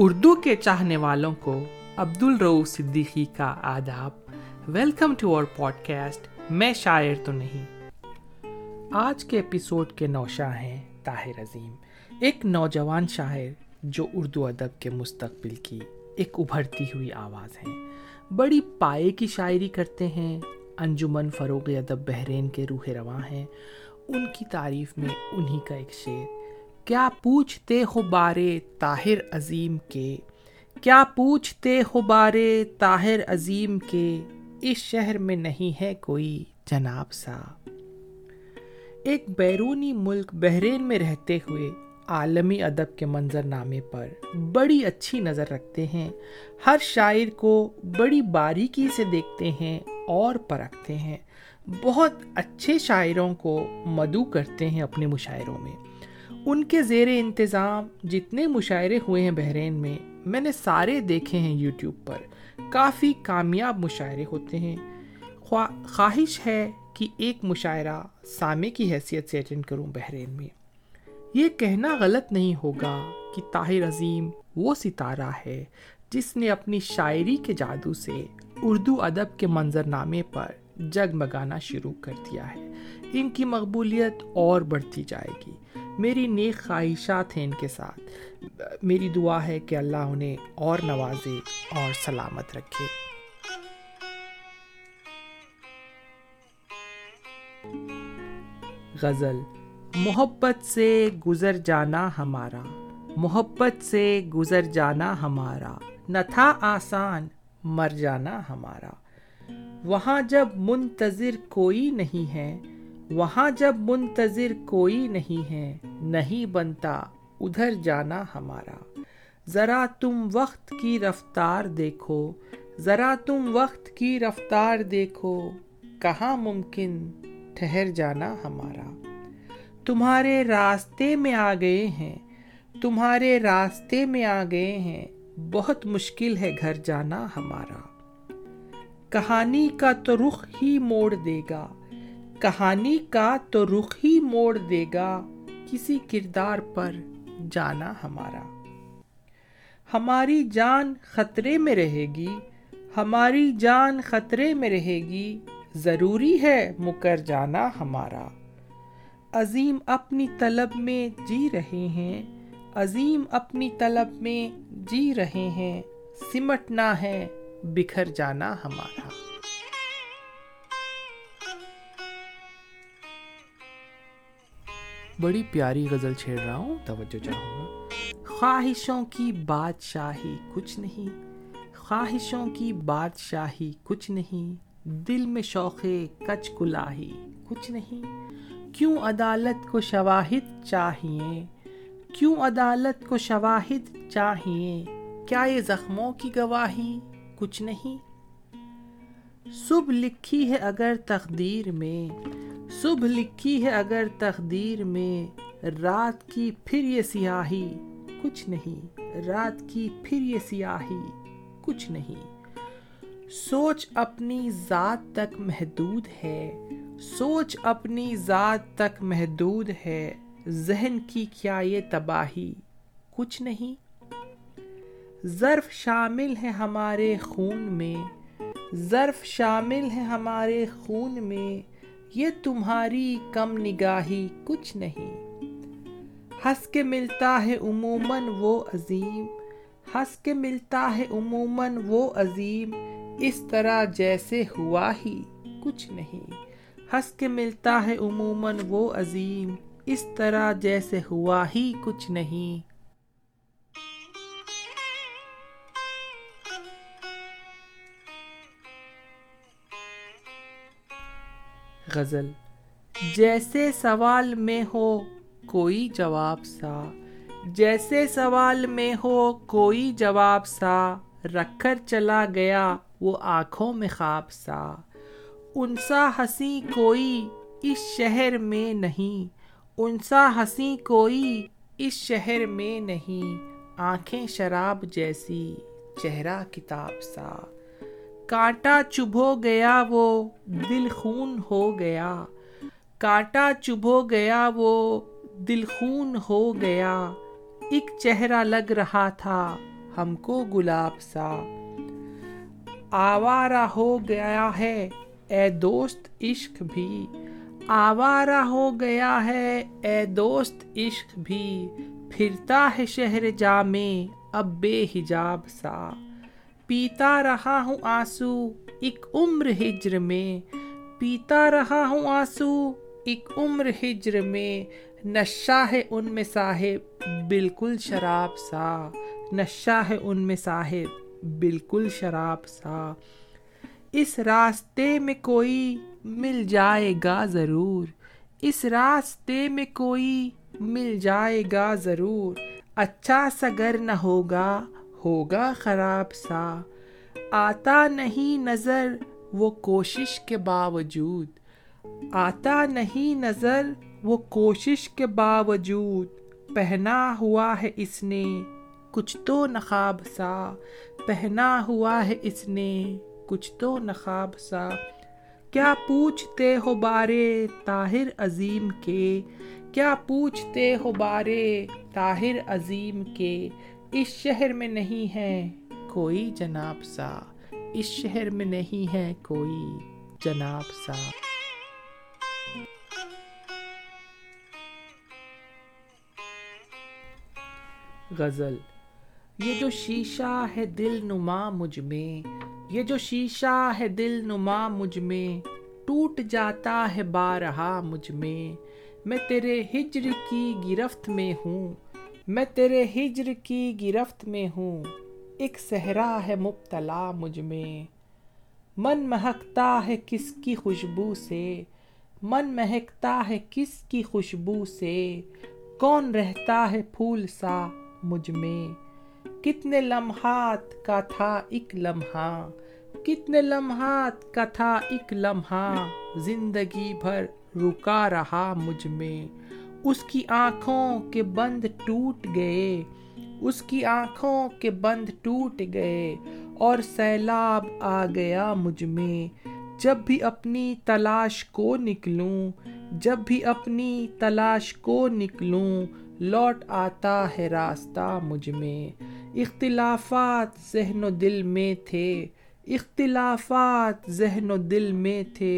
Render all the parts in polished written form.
اردو کے چاہنے والوں کو عبدل رؤف صدیقی کا آداب. Welcome to our podcast میں شاعر تو نہیں. آج کے ایپیسوڈ کے نوشاں ہیں طاہر عظیم، ایک نوجوان شاعر جو اردو ادب کے مستقبل کی ایک ابھرتی ہوئی آواز ہیں. بڑی پائے کی شاعری کرتے ہیں، انجمن فروغ ادب بحرین کے روح رواں ہیں. ان کی تعریف میں انہی کا ایک شعر، کیا پوچھتے ہو بارے طاہر عظیم کے، کیا پوچھتے ہو بارے طاہر عظیم کے، اس شہر میں نہیں ہے کوئی جناب سا. ایک بیرونی ملک بحرین میں رہتے ہوئے عالمی ادب کے منظر نامے پر بڑی اچھی نظر رکھتے ہیں، ہر شاعر کو بڑی باریکی سے دیکھتے ہیں اور پرکھتے ہیں. بہت اچھے شاعروں کو مدعو کرتے ہیں اپنے مشاعروں میں. ان کے زیر انتظام جتنے مشاعرے ہوئے ہیں بحرین میں، میں نے سارے دیکھے ہیں یوٹیوب پر. کافی کامیاب مشاعرے ہوتے ہیں. خواہش ہے کہ ایک مشاعرہ سامع کی حیثیت سے اٹینڈ کروں بحرین میں. یہ کہنا غلط نہیں ہوگا کہ طاہر عظیم وہ ستارہ ہے جس نے اپنی شاعری کے جادو سے اردو ادب کے منظرنامے پر جگمگانا شروع کر دیا ہے. ان کی مقبولیت اور بڑھتی جائے گی. میری نیک خواہشات ہیں ان کے ساتھ. میری دعا ہے کہ اللہ انہیں اور نوازے اور سلامت رکھے. غزل. محبت سے گزر جانا ہمارا، محبت سے گزر جانا ہمارا، نہ تھا آسان مر جانا ہمارا. وہاں جب منتظر کوئی نہیں ہے، وہاں جب منتظر کوئی نہیں ہے، نہیں بنتا ادھر جانا ہمارا. ذرا تم وقت کی رفتار دیکھو، ذرا تم وقت کی رفتار دیکھو، کہاں ممکن ٹھہر جانا ہمارا. تمہارے راستے میں آ گئے ہیں، تمہارے راستے میں آ گئے ہیں، بہت مشکل ہے گھر جانا ہمارا. کہانی کا تو رخ ہی موڑ دے گا، کہانی کا تو رخ ہی موڑ دے گا، کسی کردار پر جانا ہمارا. ہماری جان خطرے میں رہے گی، ہماری جان خطرے میں رہے گی، ضروری ہے مکر جانا ہمارا. عظیم اپنی طلب میں جی رہے ہیں، عظیم اپنی طلب میں جی رہے ہیں، سمٹنا ہے بکھر جانا ہمارا. بڑی پیاری غزل چھیڑ رہا ہوں، توجہ چاہوں گا. خواہشوں کی بادشاہی کچھ نہیں، خواہشوں کی بادشاہی کچھ نہیں، دل میں شوق کچ کلاہی کچھ نہیں. کیوں عدالت کو شواہد چاہیے، کیوں عدالت کو شواہد چاہیے، کیا یہ زخموں کی گواہی کچھ نہیں. صبح لکھی ہے اگر تقدیر میں، صبح لکھی ہے اگر تقدیر میں، رات کی پھر یہ سیاہی کچھ نہیں، رات کی پھر یہ سیاہی کچھ نہیں. سوچ اپنی ذات تک محدود ہے، سوچ اپنی ذات تک محدود ہے، ذہن کی کیا یہ تباہی کچھ نہیں. ظرف شامل ہے ہمارے خون میں، ظرف شامل ہے ہمارے خون میں، یہ تمہاری کم نگاہی کچھ نہیں. ہنس کے ملتا ہے عموماً وہ عظیم، ہنس کے ملتا ہے عموماً وہ عظیم، اس طرح جیسے ہوا ہی کچھ نہیں. ہنس کے ملتا ہے عموماً وہ عظیم، اس طرح جیسے ہوا ہی کچھ نہیں. غزل. جیسے سوال میں ہو کوئی جواب سا، جیسے سوال میں ہو کوئی جواب سا، رکھ کر چلا گیا وہ آنکھوں میں خواب سا. انسا ہنسی کوئی اس شہر میں نہیں، انسا ہنسی کوئی اس شہر میں نہیں، آنکھیں شراب جیسی چہرہ کتاب سا. کانٹا چبھ ہو گیا وہ دل خون ہو گیا، کانٹا چبھ ہو گیا وہ دل خون ہو گیا، ایک چہرہ لگ رہا تھا ہم کو گلاب سا، آوارہ ہو گیا ہے اے دوست عشق بھی، آوارہ ہو گیا ہے اے دوست عشق بھی، پھرتا ہے شہر جامے اب بے حجاب سا، پیتا رہا ہوں آنسو ایک عمر ہجر میں، پیتا رہا ہوں آنسو ایک عمر ہجر میں، نشہ ہے ان میں صاحب بالکل شراب سا، نشہ ہے ان میں صاحب بالکل شراب سا، اس راستے میں کوئی مل جائے گا ضرور، اس راستے میں کوئی مل جائے گا ضرور، اچھا سا گر نہ ہوگا ہوگا خراب سا، آتا نہیں نظر وہ کوشش کے باوجود، آتا نہیں نظر وہ کوشش کے باوجود، پہنا ہوا ہے اس نے کچھ تو نقاب سا، پہنا ہوا ہے اس نے کچھ تو نقاب سا، کیا پوچھتے ہو بارے طاہر عظیم کے، کیا پوچھتے ہو بارے طاہر عظیم کے، اس شہر میں نہیں ہے کوئی جناب سا، اس شہر میں نہیں ہے کوئی جناب سا۔ غزل۔ یہ جو شیشہ ہے دل نما مجھ میں، یہ جو شیشہ ہے دل نما مجھ میں، ٹوٹ جاتا ہے بارہا مجھ میں، میں تیرے ہجر کی گرفت میں ہوں، میں تیرے ہجر کی گرفت میں ہوں، ایک صحرا ہے مبتلا مجھ میں، من مہکتا ہے کس کی خوشبو سے، من مہکتا ہے کس کی خوشبو سے، کون رہتا ہے پھول سا مجھ میں، کتنے لمحات کا تھا ایک لمحہ، کتنے لمحات کا تھا ایک لمحہ، زندگی بھر رکا رہا مجھ میں، اس کی آنکھوں کے بند ٹوٹ گئے، اس کی آنکھوں کے بند ٹوٹ گئے، اور سیلاب آ گیا مجھ میں، جب بھی اپنی تلاش کو نکلوں، جب بھی اپنی تلاش کو نکلوں، لوٹ آتا ہے راستہ مجھ میں، اختلافات ذہن و دل میں تھے، اختلافات ذہن و دل میں تھے،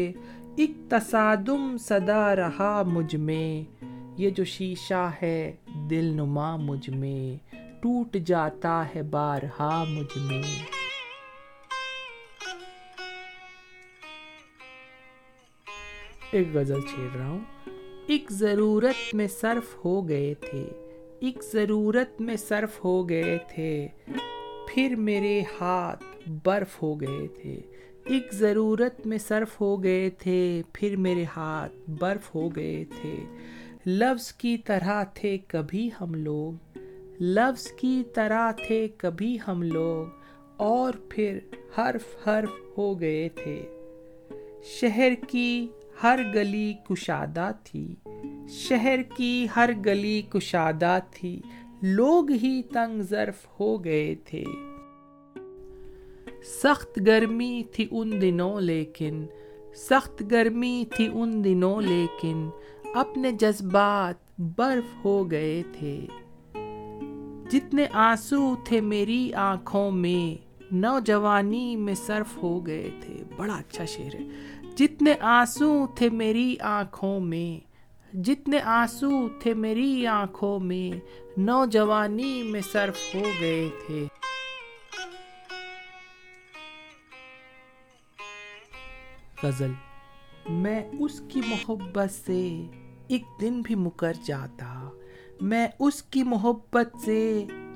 ایک تصادم صدا رہا مجھ میں، یہ جو شیشہ ہے دل نما مجھ میں، ٹوٹ جاتا ہے بارہا مجھ میں۔ ایک غزل چھیڑ رہا ہوں۔ ایک ضرورت میں صرف ہو گئے تھے، ایک ضرورت میں صرف ہو گئے تھے، پھر میرے ہاتھ برف ہو گئے تھے، ایک ضرورت میں صرف ہو گئے تھے، پھر میرے ہاتھ برف ہو گئے تھے، لفظ کی طرح تھے کبھی ہم لوگ، لفظ کی طرح تھے کبھی ہم لوگ، اور پھر حرف حرف ہو گئے تھے، شہر کی ہر گلی کشادہ تھی، شہر کی ہر گلی کشادہ تھی، لوگ ہی تنگ ظرف ہو گئے تھے، سخت گرمی تھی ان دنوں لیکن، سخت گرمی تھی ان دنوں لیکن، اپنے جذبات برف ہو گئے تھے، جتنے آنسو تھے میری آنکھوں میں نوجوانی میں صرف ہو گئے تھے۔ بڑا اچھا شعر ہے۔ جتنے آنسو تھے میری آنکھوں میں، جتنے آنسو تھے میری آنکھوں میں نوجوانی میں صرف ہو گئے تھے۔ غزل۔ میں اس کی محبت سے ایک دن بھی مکر جاتا، میں اس کی محبت سے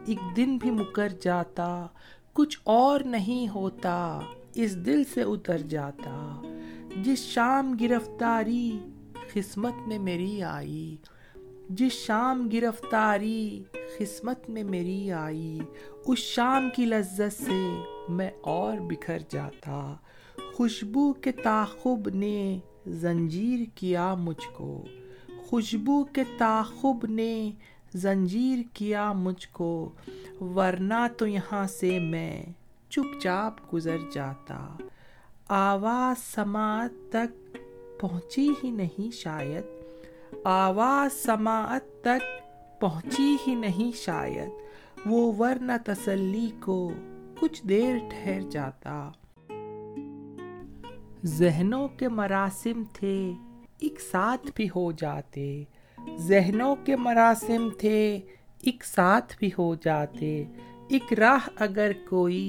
ایک دن بھی مکر جاتا، کچھ اور نہیں ہوتا اس دل سے اتر جاتا، جس شام گرفتاری قسمت میں میری آئی، جس شام گرفتاری قسمت میں میری آئی، اس شام کی لذت سے میں اور بکھر جاتا، خوشبو کے تعاقب نے زنجیر کیا مجھ کو، خوشبو کے تعاقب نے زنجیر کیا مجھ کو، ورنہ تو یہاں سے میں چپ چاپ گزر جاتا، آواز سماعت تک پہنچی ہی نہیں شاید، آواز سماعت تک پہنچی ہی نہیں شاید، وہ ورنہ تسلی کو کچھ دیر ٹھہر جاتا۔ ذہنوں کے مراسم تھے ایک ساتھ بھی ہو جاتے، ذہنوں کے مراسم تھے ایک ساتھ بھی ہو جاتے، ایک راہ اگر کوئی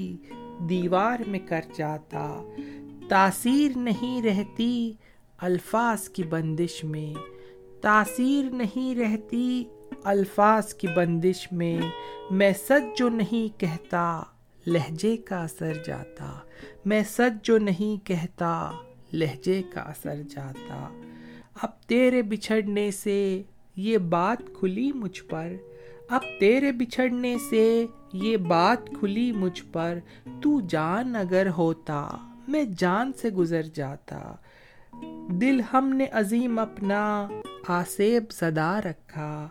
دیوار میں کر جاتا، تاثیر نہیں رہتی الفاظ کی بندش میں، تاثیر نہیں رہتی الفاظ کی بندش میں، میں سچ جو نہیں کہتا لہجے کا اثر جاتا، میں سچ جو نہیں کہتا لہجے کا اثر جاتا۔ اب تیرے بچھڑنے سے یہ بات کھلی مجھ پر، اب تیرے بچھڑنے سے یہ بات کھلی مجھ پر، تو جان اگر ہوتا میں جان سے گزر جاتا، دل ہم نے عظیم اپنا آسیب زدہ رکھا،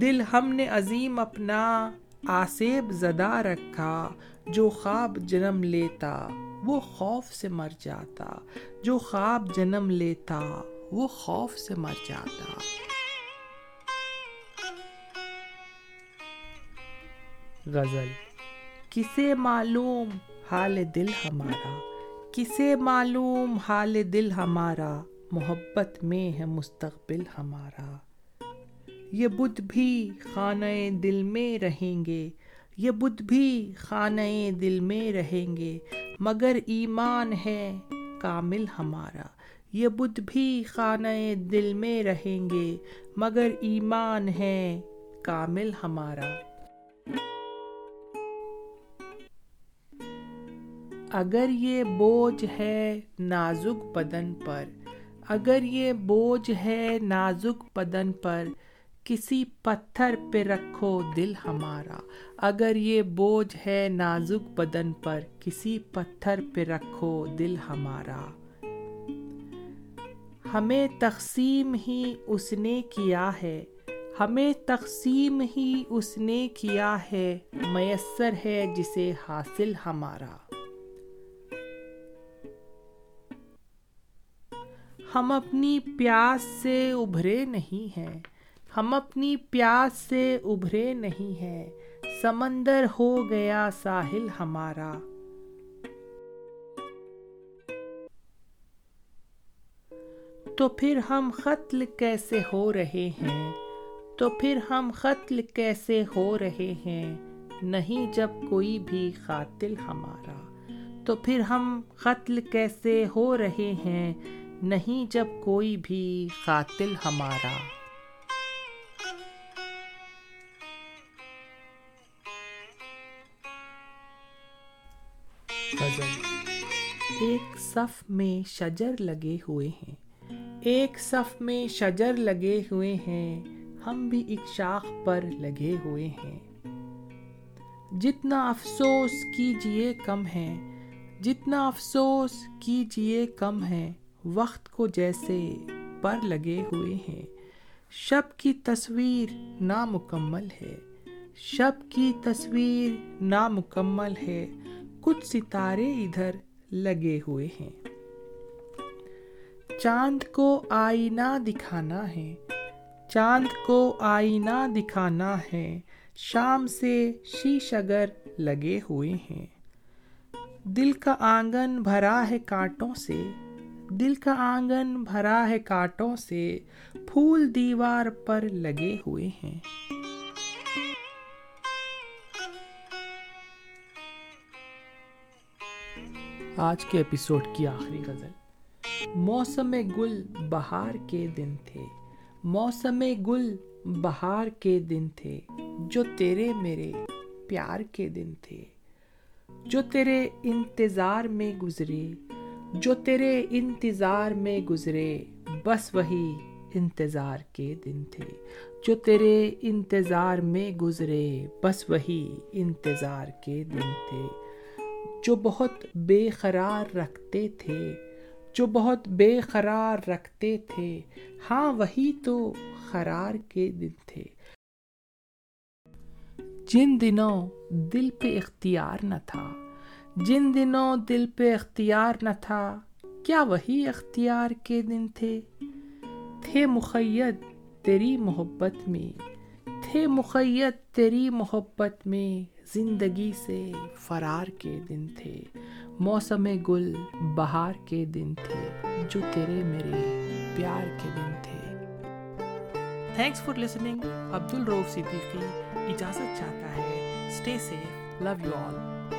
دل ہم نے عظیم اپنا آسیب زدہ رکھا، جو خواب جنم لیتا وہ خوف سے مر جاتا، جو خواب جنم لیتا وہ خوف سے مر جاتا۔ غزل۔ کسے معلوم حال دل ہمارا، کسے معلوم حال دل ہمارا، محبت میں ہے مستقبل ہمارا، یہ بدھ بھی خانہ دل میں رہیں گے، یہ بدھ بھی خانہ دل میں رہیں گے، مگر ایمان ہے کامل ہمارا، یہ بدھ بھی خانہ دل میں رہیں گے، مگر ایمان ہے کامل ہمارا۔ اگر یہ بوجھ ہے نازک بدن پر، اگر یہ بوجھ ہے نازک بدن پر، کسی پتھر پہ رکھو دل ہمارا، اگر یہ بوجھ ہے نازک بدن پر، کسی پتھر پہ رکھو دل ہمارا۔ ہمیں تقسیم ہی اس نے کیا ہے، ہمیں تقسیم ہی اس نے کیا ہے، میسر ہے جسے حاصل ہمارا۔ ہم اپنی پیاس سے ابھرے نہیں ہیں، ہم اپنی پیاس سے ابھرے نہیں ہیں، سمندر ہو گیا ساحل ہمارا۔ تو پھر ہم قتل کیسے ہو رہے ہیں، تو پھر ہم قتل کیسے ہو رہے ہیں، نہیں جب کوئی بھی قاتل ہمارا، تو پھر ہم قتل کیسے ہو رہے ہیں، نہیں جب کوئی بھی قاتل ہمارا۔ ایک صف میں شجر لگے ہوئے ہیں، ایک صف میں شجر لگے ہوئے ہیں، ہم بھی ایک شاخ پر لگے ہوئے ہیں، جتنا افسوس کیجئے کم ہے، جتنا افسوس کیجئے کم ہے، وقت کو جیسے پر لگے ہوئے ہیں، شب کی تصویر نامکمل ہے، شب کی تصویر نامکمل ہے، کچھ ستارے ادھر لگے ہوئے ہیں، چاند کو آئینہ دکھانا ہے، چاند کو آئینہ دکھانا ہے، شام سے شیشگر لگے ہوئے ہیں، دل کا آنگن بھرا ہے کانٹوں سے، دل کا آنگن بھرا ہے کانٹوں سے، پھول دیوار پر لگے ہوئے ہیں۔ آج کے ایپیسوڈ کی آخری غزل۔ موسم گل بہار کے دن تھے، موسم گل بہار کے دن تھے، جو تیرے میرے پیار کے دن تھے، جو تیرے انتظار میں گزرے، جو تیرے انتظار میں گزرے، بس وہی انتظار کے دن تھے، جو تیرے انتظار میں گزرے، بس وہی انتظار کے دن تھے، جو بہت بے قرار رکھتے تھے، جو بہت بے قرار رکھتے تھے، ہاں وہی تو قرار کے دن تھے، جن دنوں دل پہ اختیار نہ تھا، جن دنوں دل پہ اختیار نہ تھا، کیا وہی اختیار کے دن تھے، تھے مقید تیری محبت میں، تھے تھے مقید تیری محبت میں، زندگی سے فرار کے دن تھے، موسم گل بہار کے دن تھے، جو تیرے میرے پیار کے دن تھے۔ Thanks for listening. Abdul Rauf Siddiqui اجازت چاہتا ہے۔ Stay safe, love you all.